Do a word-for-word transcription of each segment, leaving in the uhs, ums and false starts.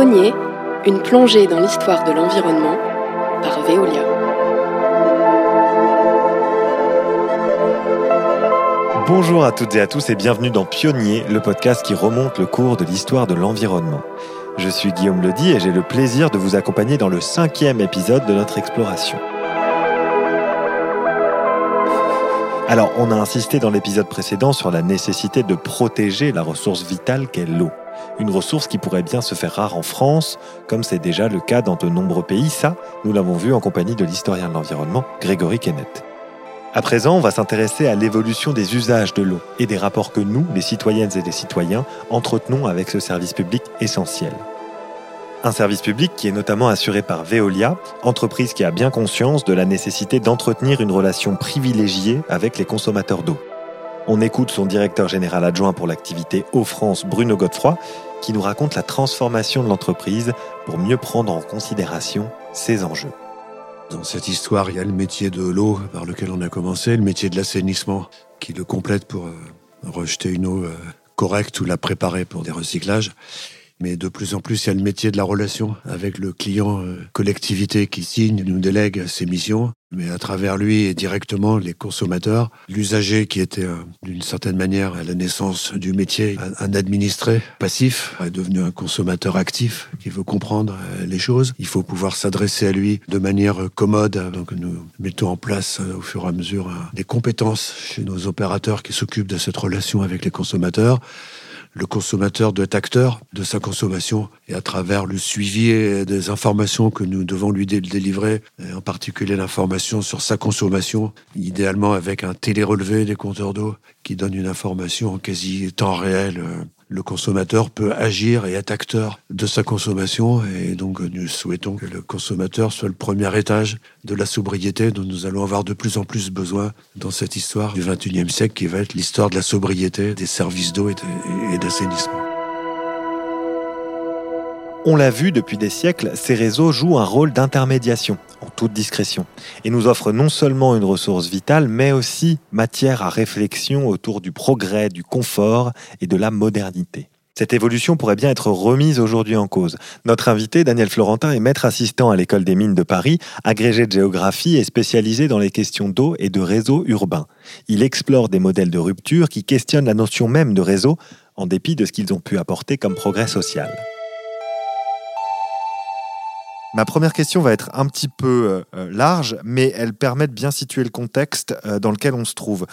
Pionniers, une plongée dans l'histoire de l'environnement par Veolia. Bonjour à toutes et à tous et bienvenue dans Pionniers, le podcast qui remonte le cours de l'histoire de l'environnement. Je suis Guillaume Ledit et j'ai le plaisir de vous accompagner dans le cinquième épisode de notre exploration. Alors, on a insisté dans l'épisode précédent sur la nécessité de protéger la ressource vitale qu'est l'eau. Une ressource qui pourrait bien se faire rare en France, comme c'est déjà le cas dans de nombreux pays. Ça, nous l'avons vu en compagnie de l'historien de l'environnement, Grégory Kennet. À présent, on va s'intéresser à l'évolution des usages de l'eau et des rapports que nous, les citoyennes et les citoyens, entretenons avec ce service public essentiel. Un service public qui est notamment assuré par Veolia, entreprise qui a bien conscience de la nécessité d'entretenir une relation privilégiée avec les consommateurs d'eau. On écoute son directeur général adjoint pour l'activité Eau France, Bruno Godefroy, qui nous raconte la transformation de l'entreprise pour mieux prendre en considération ses enjeux. Dans cette histoire, il y a le métier de l'eau par lequel on a commencé, le métier de l'assainissement qui le complète pour euh, rejeter une eau euh, correcte ou la préparer pour des recyclages. Mais de plus en plus, il y a le métier de la relation avec le client, euh, collectivité qui signe, nous délègue ses missions. Mais à travers lui et directement les consommateurs, l'usager qui était euh, d'une certaine manière à la naissance du métier un administré passif est devenu un consommateur actif qui veut comprendre euh, les choses. Il faut pouvoir s'adresser à lui de manière euh, commode. Donc nous mettons en place euh, au fur et à mesure euh, des compétences chez nos opérateurs qui s'occupent de cette relation avec les consommateurs. Le consommateur doit être acteur de sa consommation et à travers le suivi des informations que nous devons lui dé- délivrer, en particulier l'information sur sa consommation, idéalement avec un télérelevé des compteurs d'eau qui donne une information en quasi temps réel. Le consommateur peut agir et être acteur de sa consommation et donc nous souhaitons que le consommateur soit le premier étage de la sobriété dont nous allons avoir de plus en plus besoin dans cette histoire du vingt et unième siècle qui va être l'histoire de la sobriété des services d'eau et d'assainissement. On l'a vu depuis des siècles, ces réseaux jouent un rôle d'intermédiation, en toute discrétion, et nous offrent non seulement une ressource vitale, mais aussi matière à réflexion autour du progrès, du confort et de la modernité. Cette évolution pourrait bien être remise aujourd'hui en cause. Notre invité, Daniel Florentin, est maître assistant à l'École des Mines de Paris, agrégé de géographie et spécialisé dans les questions d'eau et de réseaux urbains. Il explore des modèles de rupture qui questionnent la notion même de réseau, en dépit de ce qu'ils ont pu apporter comme progrès social. Ma première question va être un petit peu large, mais elle permet de bien situer le contexte dans lequel on se trouve.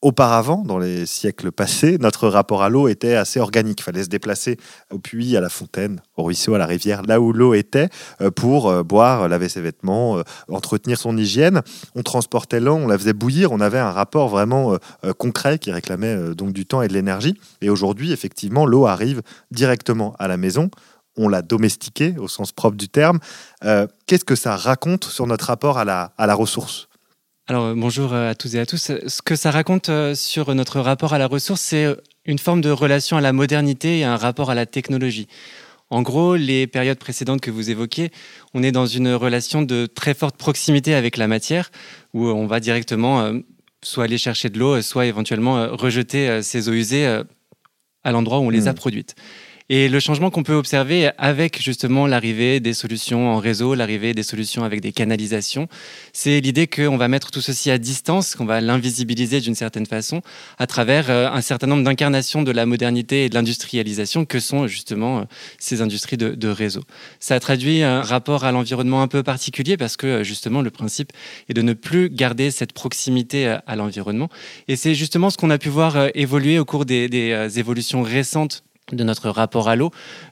Auparavant, dans les siècles passés, notre rapport à l'eau était assez organique. Il fallait se déplacer au puits, à la fontaine, au ruisseau, à la rivière, là où l'eau était, pour boire, laver ses vêtements, entretenir son hygiène. On transportait l'eau, on la faisait bouillir. On avait un rapport vraiment concret qui réclamait donc du temps et de l'énergie. Et aujourd'hui, effectivement, l'eau arrive directement à la maison. On l'a domestiqué au sens propre du terme. Euh, qu'est-ce que ça raconte sur notre rapport à la, à la ressource ? Alors bonjour à toutes et à tous. Ce que ça raconte sur notre rapport à la ressource, c'est une forme de relation à la modernité et un rapport à la technologie. En gros, les périodes précédentes que vous évoquiez, on est dans une relation de très forte proximité avec la matière, où on va directement euh, soit aller chercher de l'eau, soit éventuellement euh, rejeter euh, ces eaux usées euh, à l'endroit où on les mmh. a produites. Et le changement qu'on peut observer avec justement l'arrivée des solutions en réseau, l'arrivée des solutions avec des canalisations, c'est l'idée qu'on va mettre tout ceci à distance, qu'on va l'invisibiliser d'une certaine façon à travers un certain nombre d'incarnations de la modernité et de l'industrialisation que sont justement ces industries de, de réseau. Ça traduit un rapport à l'environnement un peu particulier parce que justement le principe est de ne plus garder cette proximité à l'environnement. Et c'est justement ce qu'on a pu voir évoluer au cours des, des évolutions récentes de notre rapport à l'eau.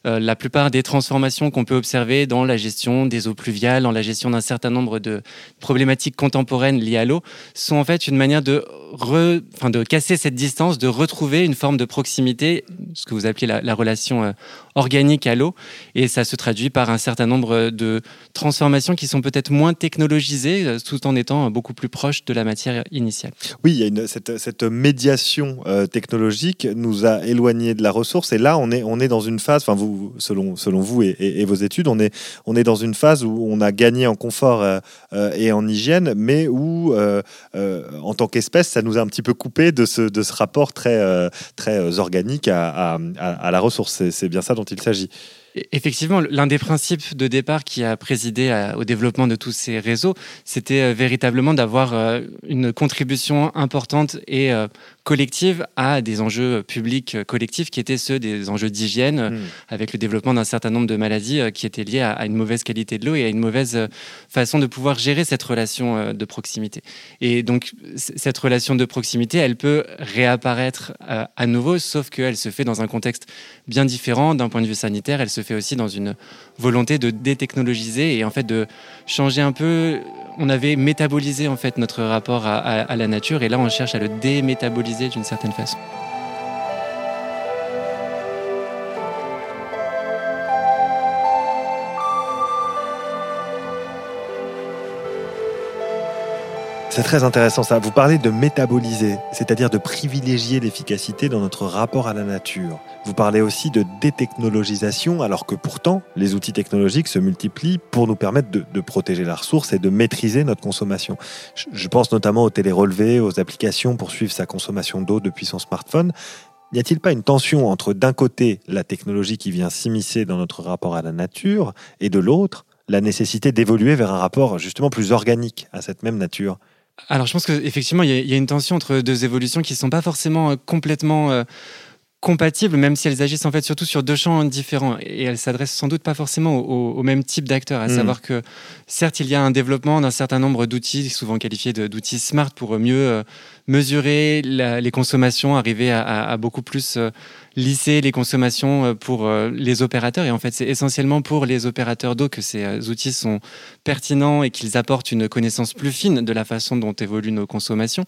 Euh, la plupart des transformations qu'on peut observer dans la gestion des eaux pluviales, dans la gestion d'un certain nombre de problématiques contemporaines liées à l'eau, sont en fait une manière de, re... enfin, de casser cette distance, de retrouver une forme de proximité, ce que vous appelez la, la relation euh, organique à l'eau. Et ça se traduit par un certain nombre de transformations qui sont peut-être moins technologisées, tout en étant beaucoup plus proches de la matière initiale. Oui, il y a une, cette, cette médiation euh, technologique nous a éloignés de la ressource. Et là, on est, on est dans une phase, enfin vous, selon, selon vous et, et, et vos études, on est, on est dans une phase où on a gagné en confort euh, euh, et en hygiène, mais où, euh, euh, en tant qu'espèce, ça nous a un petit peu coupé de ce, de ce rapport très, euh, très organique à, à, à la ressource. C'est, c'est bien ça dont il s'agit. Effectivement, l'un des principes de départ qui a présidé à, au développement de tous ces réseaux, c'était euh, véritablement d'avoir euh, une contribution importante et euh, collective à des enjeux publics euh, collectifs qui étaient ceux des enjeux d'hygiène, euh, mmh. avec le développement d'un certain nombre de maladies euh, qui étaient liées à, à une mauvaise qualité de l'eau et à une mauvaise euh, façon de pouvoir gérer cette relation euh, de proximité. Et donc, c- cette relation de proximité, elle peut réapparaître euh, à nouveau, sauf qu'elle se fait dans un contexte bien différent d'un point de vue sanitaire. Elle se fait aussi dans une volonté de détechnologiser et en fait de changer un peu. On avait métabolisé en fait notre rapport à, à, à la nature et là on cherche à le démétaboliser d'une certaine façon. C'est très intéressant ça. Vous parlez de métaboliser, c'est-à-dire de privilégier l'efficacité dans notre rapport à la nature. Vous parlez aussi de détechnologisation, alors que pourtant, les outils technologiques se multiplient pour nous permettre de, de protéger la ressource et de maîtriser notre consommation. Je, je pense notamment aux télérelevés, aux applications pour suivre sa consommation d'eau depuis son smartphone. N'y a-t-il pas une tension entre, d'un côté, la technologie qui vient s'immiscer dans notre rapport à la nature, et de l'autre, la nécessité d'évoluer vers un rapport justement plus organique à cette même nature ? Alors, je pense qu'effectivement, il y, y a une tension entre deux évolutions qui ne sont pas forcément euh, complètement euh, compatibles, même si elles agissent en fait surtout sur deux champs différents. Et elles ne s'adressent sans doute pas forcément au, au même type d'acteurs. À mmh. savoir que, certes, il y a un développement d'un certain nombre d'outils, souvent qualifiés de, d'outils smart, pour mieux euh, mesurer la, les consommations, arriver à, à, à beaucoup plus euh, lisser les consommations pour euh, les opérateurs. Et en fait, c'est essentiellement pour les opérateurs d'eau que ces euh, outils sont pertinents et qu'ils apportent une connaissance plus fine de la façon dont évoluent nos consommations.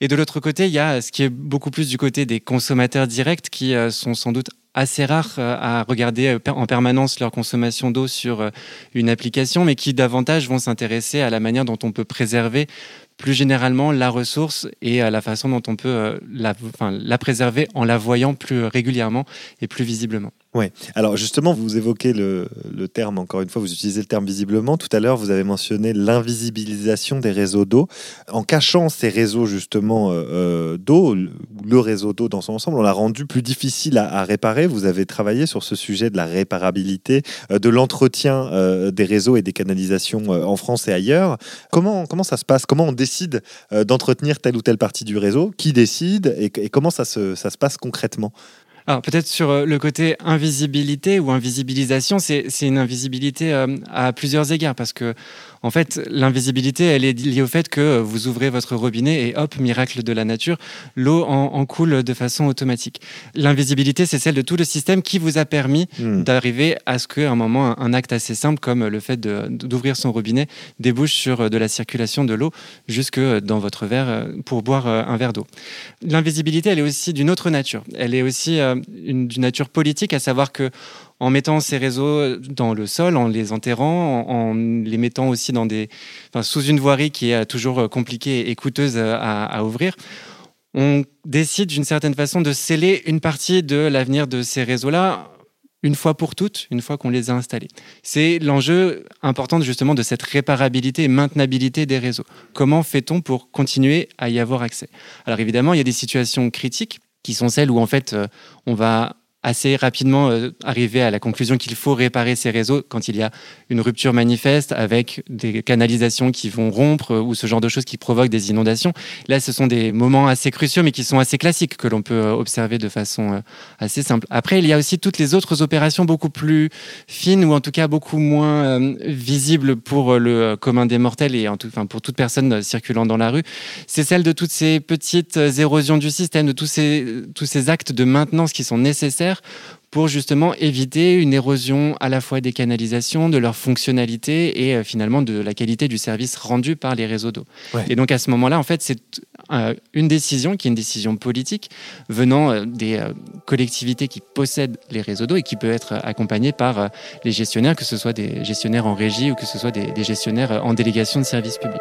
Et de l'autre côté, il y a ce qui est beaucoup plus du côté des consommateurs directs qui euh, sont sans doute assez rares euh, à regarder euh, en permanence leur consommation d'eau sur euh, une application, mais qui davantage vont s'intéresser à la manière dont on peut préserver plus généralement la ressource et la façon dont on peut la, enfin, la préserver en la voyant plus régulièrement et plus visiblement. Oui, alors justement, vous évoquez le, le terme, encore une fois, vous utilisez le terme visiblement. Tout à l'heure, vous avez mentionné l'invisibilisation des réseaux d'eau. En cachant ces réseaux justement euh, d'eau, le réseau d'eau dans son ensemble, on l'a rendu plus difficile à, à réparer. Vous avez travaillé sur ce sujet de la réparabilité, euh, de l'entretien euh, des réseaux et des canalisations euh, en France et ailleurs. Comment, comment ça se passe ? Comment on décide décide d'entretenir telle ou telle partie du réseau, qui décide et, et comment ça se, ça se passe concrètement ? Alors peut-être sur le côté invisibilité ou invisibilisation, c'est, c'est une invisibilité euh, à plusieurs égards parce que en fait, l'invisibilité, elle est liée au fait que vous ouvrez votre robinet et hop, miracle de la nature, l'eau en, en coule de façon automatique. L'invisibilité, c'est celle de tout le système qui vous a permis mmh. d'arriver à ce qu'à un moment, un, un acte assez simple comme le fait de, d'ouvrir son robinet débouche sur de la circulation de l'eau jusque dans votre verre pour boire un verre d'eau. L'invisibilité, elle est aussi d'une autre nature. Elle est aussi euh, une, d'une nature politique, à savoir que en mettant ces réseaux dans le sol, en les enterrant, en, en les mettant aussi dans des, enfin, sous une voirie qui est toujours compliquée et coûteuse à, à ouvrir, on décide d'une certaine façon de sceller une partie de l'avenir de ces réseaux-là, une fois pour toutes, une fois qu'on les a installés. C'est l'enjeu important justement de cette réparabilité et maintenabilité des réseaux. Comment fait-on pour continuer à y avoir accès ? Alors évidemment, il y a des situations critiques qui sont celles où en fait, on va assez rapidement euh, arriver à la conclusion qu'il faut réparer ces réseaux quand il y a une rupture manifeste avec des canalisations qui vont rompre euh, ou ce genre de choses qui provoquent des inondations. Là, ce sont des moments assez cruciaux mais qui sont assez classiques que l'on peut euh, observer de façon euh, assez simple. Après, il y a aussi toutes les autres opérations beaucoup plus fines ou en tout cas beaucoup moins euh, visibles pour euh, le euh, commun des mortels et en tout, enfin, pour toute personne euh, circulant dans la rue. C'est celle de toutes ces petites euh, érosions du système, de tous ces, tous ces actes de maintenance qui sont nécessaires pour justement éviter une érosion à la fois des canalisations, de leur fonctionnalité et finalement de la qualité du service rendu par les réseaux d'eau. Ouais. Et donc à ce moment-là, en fait, c'est une décision qui est une décision politique venant des collectivités qui possèdent les réseaux d'eau et qui peut être accompagnée par les gestionnaires, que ce soit des gestionnaires en régie ou que ce soit des, des gestionnaires en délégation de service public.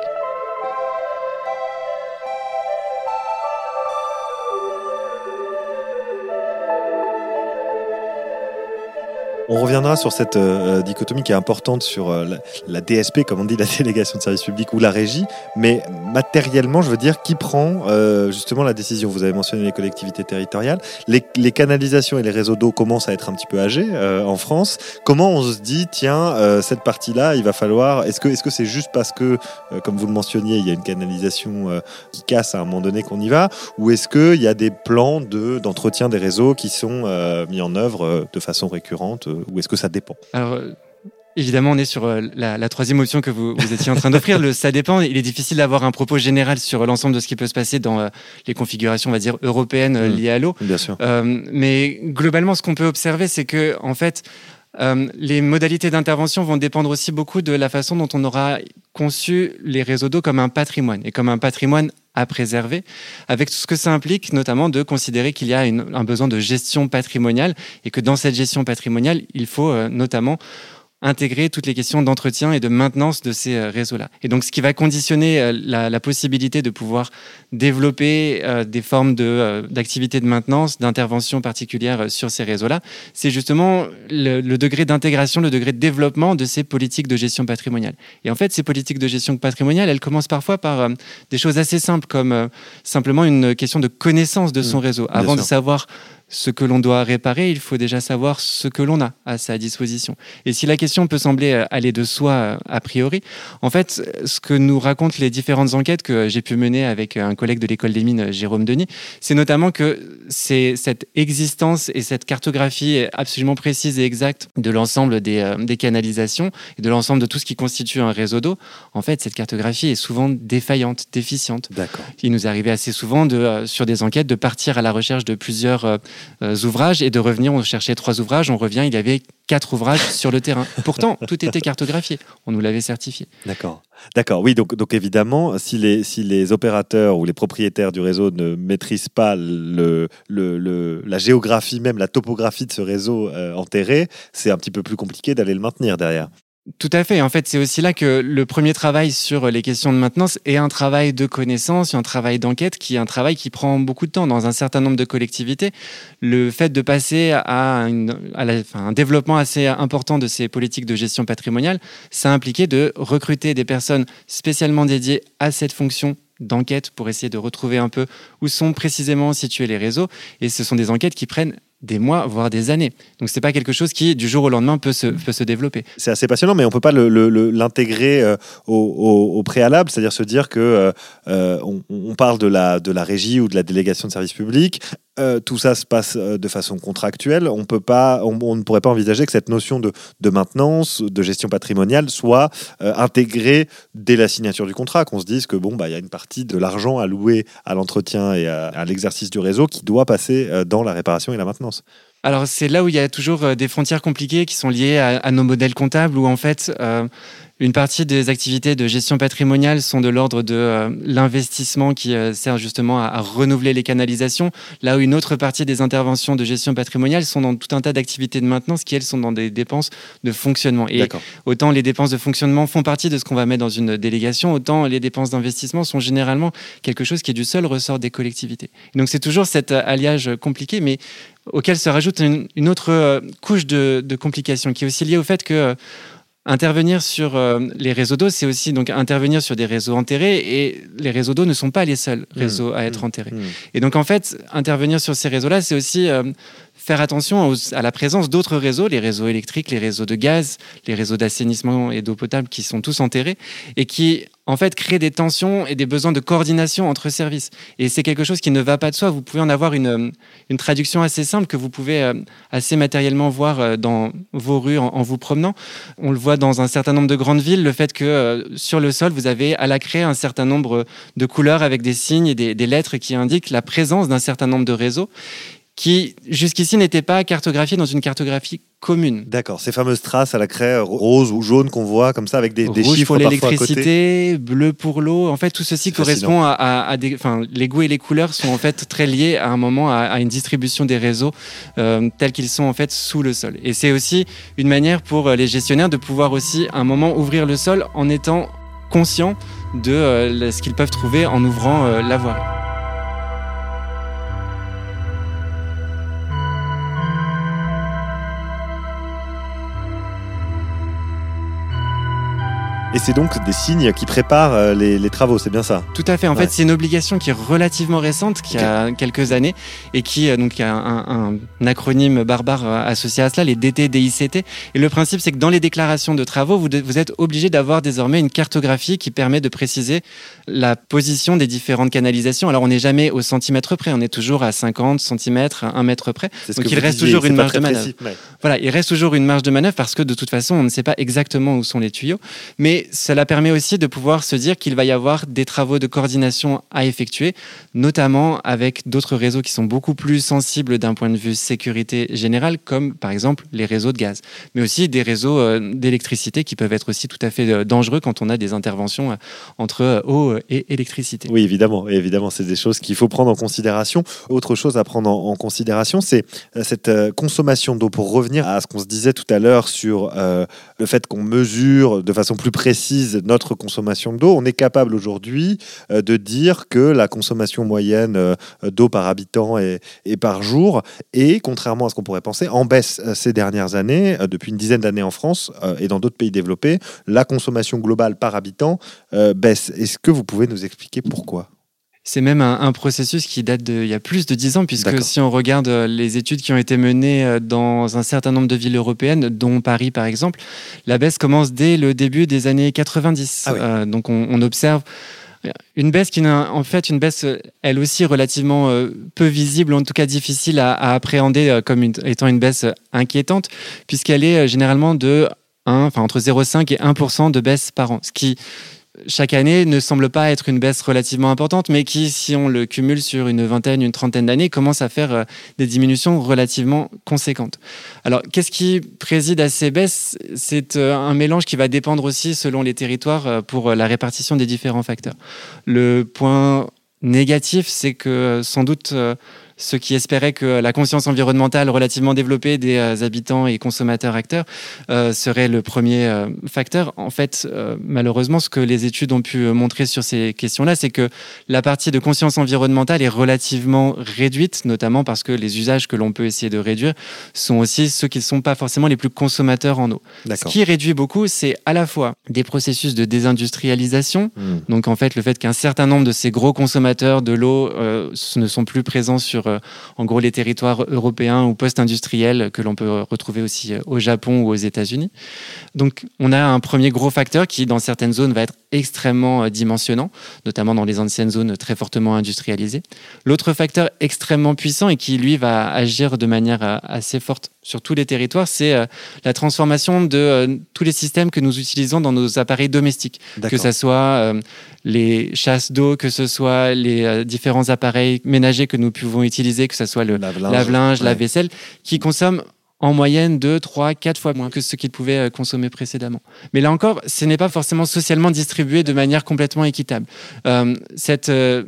On reviendra sur cette euh, dichotomie qui est importante sur euh, la, la D S P, comme on dit, la délégation de service public ou la régie. Mais matériellement, je veux dire, qui prend euh, justement la décision ? Vous avez mentionné les collectivités territoriales. Les, les canalisations et les réseaux d'eau commencent à être un petit peu âgés euh, en France. Comment on se dit, tiens, euh, cette partie-là, il va falloir... Est-ce que, est-ce que c'est juste parce que, euh, comme vous le mentionniez, il y a une canalisation euh, qui casse à un moment donné qu'on y va ? Ou est-ce qu'il y a des plans de, d'entretien des réseaux qui sont euh, mis en œuvre euh, de façon récurrente euh, ou est-ce que ça dépend ? Alors, évidemment, on est sur la, la troisième option que vous, vous étiez en train d'offrir, le « ça dépend ». Il est difficile d'avoir un propos général sur l'ensemble de ce qui peut se passer dans euh, les configurations, on va dire, européennes euh, liées à l'eau. Bien sûr. Euh, mais globalement, ce qu'on peut observer, c'est que, en fait, Euh, les modalités d'intervention vont dépendre aussi beaucoup de la façon dont on aura conçu les réseaux d'eau comme un patrimoine et comme un patrimoine à préserver, avec tout ce que ça implique, notamment de considérer qu'il y a une, un besoin de gestion patrimoniale et que dans cette gestion patrimoniale, il faut euh, notamment intégrer toutes les questions d'entretien et de maintenance de ces euh, réseaux-là. Et donc, ce qui va conditionner euh, la, la possibilité de pouvoir développer euh, des formes de, euh, d'activités de maintenance, d'intervention particulière euh, sur ces réseaux-là, c'est justement le, le degré d'intégration, le degré de développement de ces politiques de gestion patrimoniale. Et en fait, ces politiques de gestion patrimoniale, elles commencent parfois par euh, des choses assez simples, comme euh, simplement une question de connaissance de son mmh, réseau. Avant de savoir ce que l'on doit réparer, il faut déjà savoir ce que l'on a à sa disposition. Et si la question peut sembler aller de soi a priori, en fait, ce que nous racontent les différentes enquêtes que j'ai pu mener avec un collègue de l'École des Mines, Jérôme Denis, c'est notamment que c'est cette existence et cette cartographie absolument précise et exacte de l'ensemble des, euh, des canalisations et de l'ensemble de tout ce qui constitue un réseau d'eau, en fait, cette cartographie est souvent défaillante, déficiente. D'accord. Il nous arrivait assez souvent, de, euh, sur des enquêtes, de partir à la recherche de plusieurs... Euh, ouvrages et de revenir, on cherchait trois ouvrages, on revient, il y avait quatre ouvrages sur le terrain. Pourtant, tout était cartographié, on nous l'avait certifié. D'accord. D'accord, oui, donc, donc évidemment, si les, si les opérateurs ou les propriétaires du réseau ne maîtrisent pas le, le, le, la géographie, même la topographie de ce réseau euh, enterré, c'est un petit peu plus compliqué d'aller le maintenir derrière. Tout à fait. En fait, c'est aussi là que le premier travail sur les questions de maintenance est un travail de connaissance, un travail d'enquête, qui est un travail qui prend beaucoup de temps dans un certain nombre de collectivités. Le fait de passer à, une, à, la, à un développement assez important de ces politiques de gestion patrimoniale, ça a impliqué de recruter des personnes spécialement dédiées à cette fonction d'enquête pour essayer de retrouver un peu où sont précisément situés les réseaux. Et ce sont des enquêtes qui prennent des mois, voire des années. Donc, c'est pas quelque chose qui, du jour au lendemain, peut se, peut se développer. C'est assez passionnant, mais on peut pas le, le, le, l'intégrer euh, au, au, au préalable, c'est-à-dire se dire que euh, on, on parle de la, de la régie ou de la délégation de service public. Euh, tout ça se passe de façon contractuelle. On peut pas, on, on ne pourrait pas envisager que cette notion de, de maintenance, de gestion patrimoniale soit euh, intégrée dès la signature du contrat, qu'on se dise que bon, bah, y a une partie de l'argent alloué à l'entretien et à, à l'exercice du réseau qui doit passer euh, dans la réparation et la maintenance. Alors, c'est là où il y a toujours des frontières compliquées qui sont liées à, à nos modèles comptables, où en fait, euh, une partie des activités de gestion patrimoniale sont de l'ordre de euh, l'investissement qui euh, sert justement à, à renouveler les canalisations, là où une autre partie des interventions de gestion patrimoniale sont dans tout un tas d'activités de maintenance qui, elles, sont dans des dépenses de fonctionnement. Et D'accord. autant les dépenses de fonctionnement font partie de ce qu'on va mettre dans une délégation, autant les dépenses d'investissement sont généralement quelque chose qui est du seul ressort des collectivités. Et donc, c'est toujours cet alliage compliqué, mais auquel se rajoute une, une autre euh, couche de, de complications, qui est aussi liée au fait que euh, intervenir sur euh, les réseaux d'eau, c'est aussi donc intervenir sur des réseaux enterrés, et les réseaux d'eau ne sont pas les seuls réseaux mmh, à être enterrés. Mmh. Et donc en fait, intervenir sur ces réseaux-là, c'est aussi euh, faire attention aux, à la présence d'autres réseaux, les réseaux électriques, les réseaux de gaz, les réseaux d'assainissement et d'eau potable, qui sont tous enterrés et qui en fait créent des tensions et des besoins de coordination entre services. Et c'est quelque chose qui ne va pas de soi. Vous pouvez en avoir une, une traduction assez simple que vous pouvez euh, assez matériellement voir euh, dans vos rues en, en vous promenant. On le voit dans un certain nombre de grandes villes, le fait que euh, sur le sol, vous avez à la craie un certain nombre de couleurs avec des signes et des, des lettres qui indiquent la présence d'un certain nombre de réseaux qui, jusqu'ici, n'étaient pas cartographiés dans une cartographie commune. D'accord, ces fameuses traces à la craie rose ou jaune qu'on voit comme ça, avec des, des chiffres parfois à côté. Rouge pour l'électricité, bleu pour l'eau. En fait, tout ceci correspond à, à, à des... Enfin, les goûts et les couleurs sont en fait très liés à un moment, à, à une distribution des réseaux euh, tels qu'ils sont en fait sous le sol. Et c'est aussi une manière pour les gestionnaires de pouvoir aussi, à un moment, ouvrir le sol en étant conscients de euh, ce qu'ils peuvent trouver en ouvrant euh, la voie. Et c'est donc des signes qui préparent les, les travaux, c'est bien ça? Tout à fait. En ouais. fait, c'est une obligation qui est relativement récente, qui okay. a quelques années, et qui donc a un, un acronyme barbare associé à cela, les D T D I C T. Et le principe, c'est que dans les déclarations de travaux, vous, de, vous êtes obligé d'avoir désormais une cartographie qui permet de préciser la position des différentes canalisations. Alors, on n'est jamais au centimètre près, on est toujours à cinquante centimètres, un mètre près. C'est ce donc, que il reste disiez, toujours une marge de manœuvre. Ouais. Voilà, il reste toujours une marge de manœuvre parce que de toute façon, on ne sait pas exactement où sont les tuyaux. Mais et cela permet aussi de pouvoir se dire qu'il va y avoir des travaux de coordination à effectuer, notamment avec d'autres réseaux qui sont beaucoup plus sensibles d'un point de vue sécurité générale, comme par exemple les réseaux de gaz, mais aussi des réseaux d'électricité qui peuvent être aussi tout à fait dangereux quand on a des interventions entre eau et électricité. Oui, évidemment, évidemment, c'est des choses qu'il faut prendre en considération. Autre chose à prendre en considération, c'est cette consommation d'eau. Pour revenir à ce qu'on se disait tout à l'heure sur euh, le fait qu'on mesure de façon plus précise précise notre consommation d'eau, on est capable aujourd'hui de dire que la consommation moyenne d'eau par habitant et, et par jour est, contrairement à ce qu'on pourrait penser, en baisse ces dernières années. Depuis une dizaine d'années en France et dans d'autres pays développés, la consommation globale par habitant baisse. Est-ce que vous pouvez nous expliquer pourquoi ? C'est même un, un processus qui date d'il y a plus de dix ans, puisque D'accord. si on regarde les études qui ont été menées dans un certain nombre de villes européennes, dont Paris par exemple, la baisse commence dès le début des années quatre-vingt-dix. Ah oui. euh, donc on, on observe une baisse qui est en fait une baisse, elle aussi relativement peu visible, en tout cas difficile à, à appréhender comme une, étant une baisse inquiétante, puisqu'elle est généralement de un, enfin, entre zéro virgule cinq et un pour cent de baisse par an, ce qui chaque année ne semble pas être une baisse relativement importante, mais qui, si on le cumule sur une vingtaine, une trentaine d'années, commence à faire des diminutions relativement conséquentes. Alors, qu'est-ce qui préside à ces baisses ? C'est un mélange qui va dépendre aussi selon les territoires pour la répartition des différents facteurs. Le point négatif, c'est que sans doute... ceux qui espéraient que la conscience environnementale relativement développée des euh, habitants et consommateurs-acteurs euh, serait le premier euh, facteur. En fait, euh, malheureusement, ce que les études ont pu montrer sur ces questions-là, c'est que la partie de conscience environnementale est relativement réduite, notamment parce que les usages que l'on peut essayer de réduire sont aussi ceux qui ne sont pas forcément les plus consommateurs en eau. D'accord. Ce qui réduit beaucoup, c'est à la fois des processus de désindustrialisation, mmh. donc en fait le fait qu'un certain nombre de ces gros consommateurs de l'eau euh, ne sont plus présents sur en gros les territoires européens ou post-industriels que l'on peut retrouver aussi au Japon ou aux États-Unis. Donc on a un premier gros facteur qui dans certaines zones va être extrêmement dimensionnant, notamment dans les anciennes zones très fortement industrialisées. L'autre facteur extrêmement puissant et qui lui va agir de manière assez forte sur tous les territoires, c'est la transformation de tous les systèmes que nous utilisons dans nos appareils domestiques. D'accord. Que ce soit les chasses d'eau, que ce soit les différents appareils ménagers que nous pouvons utiliser, que ce soit le lave-linge, lave-linge ouais. la vaisselle, qui consomment en moyenne deux, trois, quatre fois moins que ce qu'ils pouvaient consommer précédemment. Mais là encore, ce n'est pas forcément socialement distribué de manière complètement équitable. Euh, cette euh,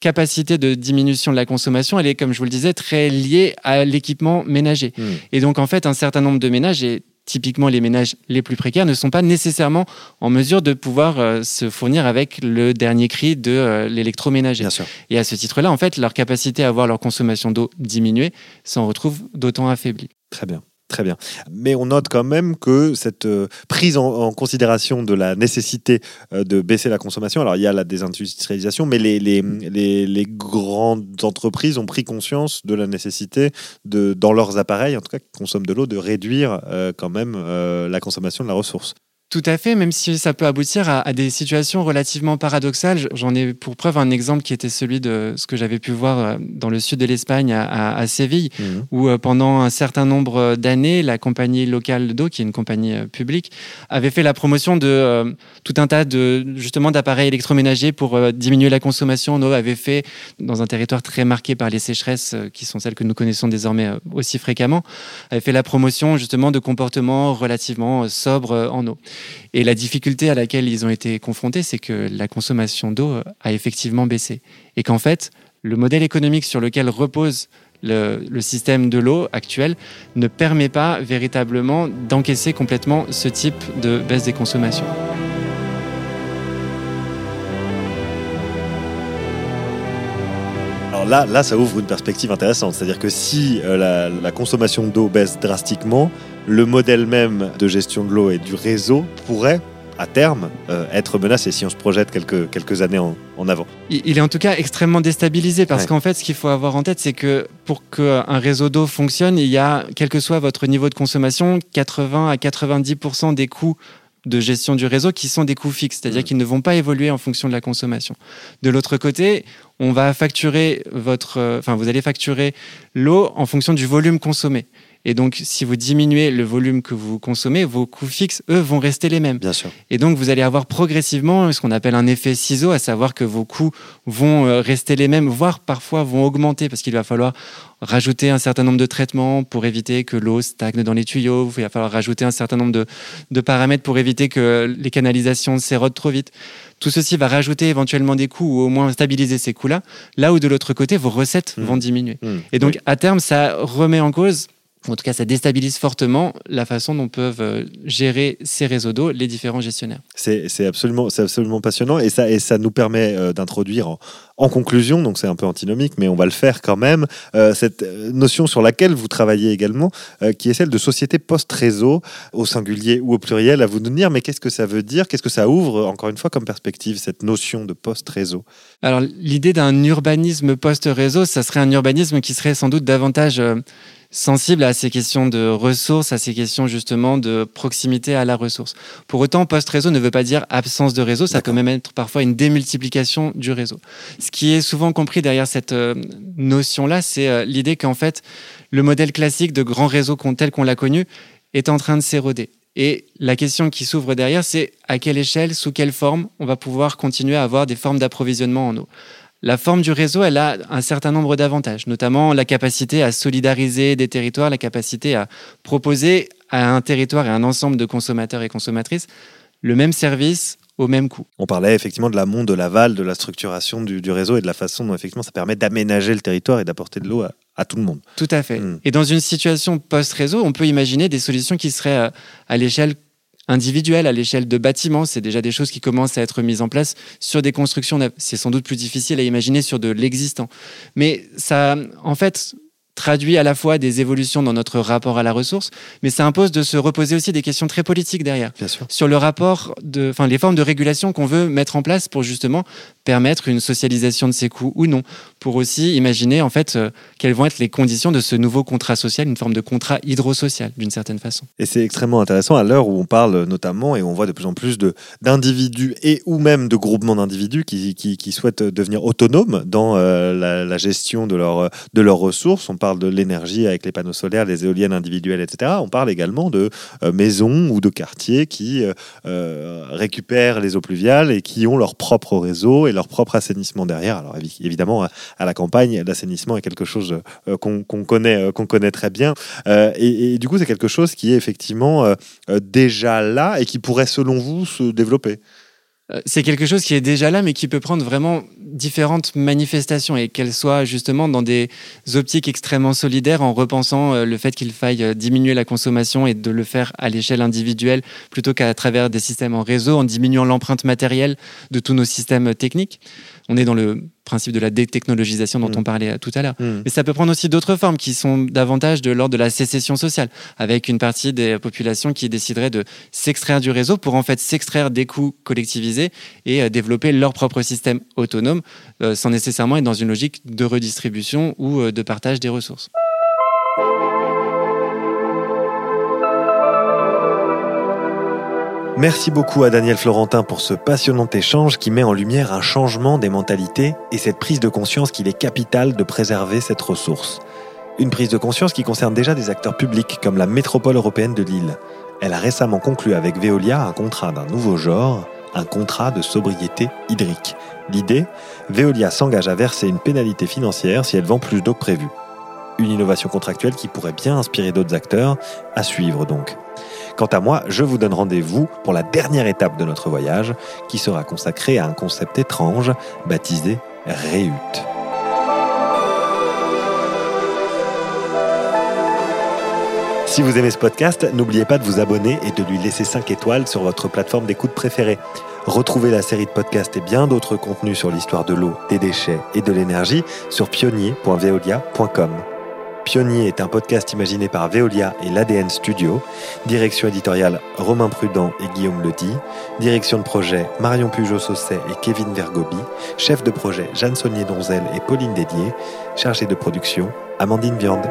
capacité de diminution de la consommation, elle est, comme je vous le disais, très liée à l'équipement ménager. Mmh. Et donc, en fait, un certain nombre de ménages, et typiquement les ménages les plus précaires, ne sont pas nécessairement en mesure de pouvoir euh, se fournir avec le dernier cri de euh, l'électroménager. Bien sûr. Et à ce titre-là, en fait, leur capacité à voir leur consommation d'eau diminuer s'en retrouve d'autant affaiblie. Très bien, très bien. Mais on note quand même que cette euh, prise en, en considération de la nécessité euh, de baisser la consommation, alors il y a la désindustrialisation, mais les, les, les, les grandes entreprises ont pris conscience de la nécessité, de, dans leurs appareils, en tout cas qui consomment de l'eau, de réduire euh, quand même euh, la consommation de la ressource. Tout à fait, même si ça peut aboutir à, à des situations relativement paradoxales. J'en ai pour preuve un exemple qui était celui de ce que j'avais pu voir dans le sud de l'Espagne, à, à, à Séville, mmh. où euh, pendant un certain nombre d'années, la compagnie locale d'eau, qui est une compagnie euh, publique, avait fait la promotion de euh, tout un tas de, justement, d'appareils électroménagers pour euh, diminuer la consommation d'eau, avait fait, dans un territoire très marqué par les sécheresses, euh, qui sont celles que nous connaissons désormais euh, aussi fréquemment, avait fait la promotion justement de comportements relativement euh, sobres euh, en eau. Et la difficulté à laquelle ils ont été confrontés, c'est que la consommation d'eau a effectivement baissé. Et qu'en fait, le modèle économique sur lequel repose le, le système de l'eau actuel ne permet pas véritablement d'encaisser complètement ce type de baisse des consommations. Alors là, là, ça ouvre une perspective intéressante. C'est-à-dire que si euh, la, la consommation d'eau baisse drastiquement, le modèle même de gestion de l'eau et du réseau pourrait à terme euh, être menacé si on se projette quelques, quelques années en, en avant. Il est en tout cas extrêmement déstabilisé parce ouais. qu'en fait, ce qu'il faut avoir en tête, c'est que pour qu'un réseau d'eau fonctionne, il y a, quel que soit votre niveau de consommation, quatre-vingts à quatre-vingt-dix pour cent des coûts de gestion du réseau qui sont des coûts fixes, c'est-à-dire mmh. qu'ils ne vont pas évoluer en fonction de la consommation. De l'autre côté, on va facturer votre, enfin, vous allez facturer l'eau en fonction du volume consommé. Et donc, si vous diminuez le volume que vous consommez, vos coûts fixes, eux, vont rester les mêmes. Bien sûr. Et donc, vous allez avoir progressivement ce qu'on appelle un effet ciseau, à savoir que vos coûts vont rester les mêmes, voire parfois vont augmenter, parce qu'il va falloir rajouter un certain nombre de traitements pour éviter que l'eau stagne dans les tuyaux. Il va falloir rajouter un certain nombre de, de paramètres pour éviter que les canalisations s'érodent trop vite. Tout ceci va rajouter éventuellement des coûts ou au moins stabiliser ces coûts-là, là où de l'autre côté, vos recettes mmh. vont diminuer. Mmh. Et donc, oui. à terme, ça remet en cause... En tout cas, ça déstabilise fortement la façon dont peuvent gérer ces réseaux d'eau les différents gestionnaires. C'est, c'est, absolument, c'est absolument passionnant et ça, et ça nous permet euh, d'introduire en, en conclusion, donc c'est un peu antinomique, mais on va le faire quand même, euh, cette notion sur laquelle vous travaillez également, euh, qui est celle de société post-réseau, au singulier ou au pluriel, à vous de dire, mais qu'est-ce que ça veut dire ? Qu'est-ce que ça ouvre, encore une fois, comme perspective, cette notion de post-réseau ? Alors, l'idée d'un urbanisme post-réseau, ça serait un urbanisme qui serait sans doute davantage... Euh, sensible à ces questions de ressources, à ces questions justement de proximité à la ressource. Pour autant, post-réseau ne veut pas dire absence de réseau, ça D'accord. peut même être parfois une démultiplication du réseau. Ce qui est souvent compris derrière cette notion-là, c'est l'idée qu'en fait, le modèle classique de grand réseau tel qu'on l'a connu est en train de s'éroder. Et la question qui s'ouvre derrière, c'est à quelle échelle, sous quelle forme, on va pouvoir continuer à avoir des formes d'approvisionnement en eau. La forme du réseau, elle a un certain nombre d'avantages, notamment la capacité à solidariser des territoires, la capacité à proposer à un territoire et à un ensemble de consommateurs et consommatrices le même service au même coût. On parlait effectivement de l'amont, de l'aval, de la structuration du, du réseau et de la façon dont effectivement ça permet d'aménager le territoire et d'apporter de l'eau à, à tout le monde. Tout à fait. Mmh. Et dans une situation post-réseau, on peut imaginer des solutions qui seraient à, à l'échelle individuel, à l'échelle de bâtiments, c'est déjà des choses qui commencent à être mises en place sur des constructions neuves. C'est sans doute plus difficile à imaginer sur de l'existant. Mais ça, en fait, traduit à la fois des évolutions dans notre rapport à la ressource, mais ça impose de se reposer aussi des questions très politiques derrière. Bien sûr. Sur le rapport, de, enfin, les formes de régulation qu'on veut mettre en place pour justement permettre une socialisation de ces coûts ou non, pour aussi imaginer en fait euh, quelles vont être les conditions de ce nouveau contrat social, une forme de contrat hydrosocial d'une certaine façon. Et c'est extrêmement intéressant à l'heure où on parle notamment et on voit de plus en plus de, d'individus et ou même de groupements d'individus qui, qui, qui souhaitent devenir autonomes dans euh, la, la gestion de, leur, de leurs ressources. On parle de l'énergie avec les panneaux solaires, les éoliennes individuelles, et cetera. On parle également de euh, maisons ou de quartiers qui euh, récupèrent les eaux pluviales et qui ont leur propre réseau et leur propre assainissement derrière. Alors évidemment, à la campagne, l'assainissement est quelque chose euh, qu'on, qu'on, connaît, euh, qu'on connaît très bien. Euh, et, et du coup, c'est quelque chose qui est effectivement euh, déjà là et qui pourrait, selon vous, se développer. C'est quelque chose qui est déjà là, mais qui peut prendre vraiment différentes manifestations et qu'elles soient justement dans des optiques extrêmement solidaires en repensant le fait qu'il faille diminuer la consommation et de le faire à l'échelle individuelle plutôt qu'à travers des systèmes en réseau, en diminuant l'empreinte matérielle de tous nos systèmes techniques. On est dans le principe de la détechnologisation dont mmh. on parlait tout à l'heure. Mmh. Mais ça peut prendre aussi d'autres formes qui sont davantage de l'ordre de la sécession sociale, avec une partie des populations qui décideraient de s'extraire du réseau pour en fait s'extraire des coûts collectivisés et euh, développer leur propre système autonome euh, sans nécessairement être dans une logique de redistribution ou euh, de partage des ressources. Merci beaucoup à Daniel Florentin pour ce passionnant échange qui met en lumière un changement des mentalités et cette prise de conscience qu'il est capital de préserver cette ressource. Une prise de conscience qui concerne déjà des acteurs publics comme la métropole européenne de Lille. Elle a récemment conclu avec Veolia un contrat d'un nouveau genre, un contrat de sobriété hydrique. L'idée, Veolia s'engage à verser une pénalité financière si elle vend plus d'eau que prévu. Une innovation contractuelle qui pourrait bien inspirer d'autres acteurs, à suivre donc. Quant à moi, je vous donne rendez-vous pour la dernière étape de notre voyage, qui sera consacrée à un concept étrange baptisé REUT. Si vous aimez ce podcast, n'oubliez pas de vous abonner et de lui laisser cinq étoiles sur votre plateforme d'écoute préférée. Retrouvez la série de podcasts et bien d'autres contenus sur l'histoire de l'eau, des déchets et de l'énergie sur pionniers point veolia point com. Pionniers est un podcast imaginé par Veolia et l'A D N Studio. Direction éditoriale Romain Prudent et Guillaume Ledit. Direction de projet Marion Pujo-Sausset et Kevin Vergobbi. Chef de projet Jeanne Saulnier Donzel et Pauline Deydier. Chargée de production Amandine Viande.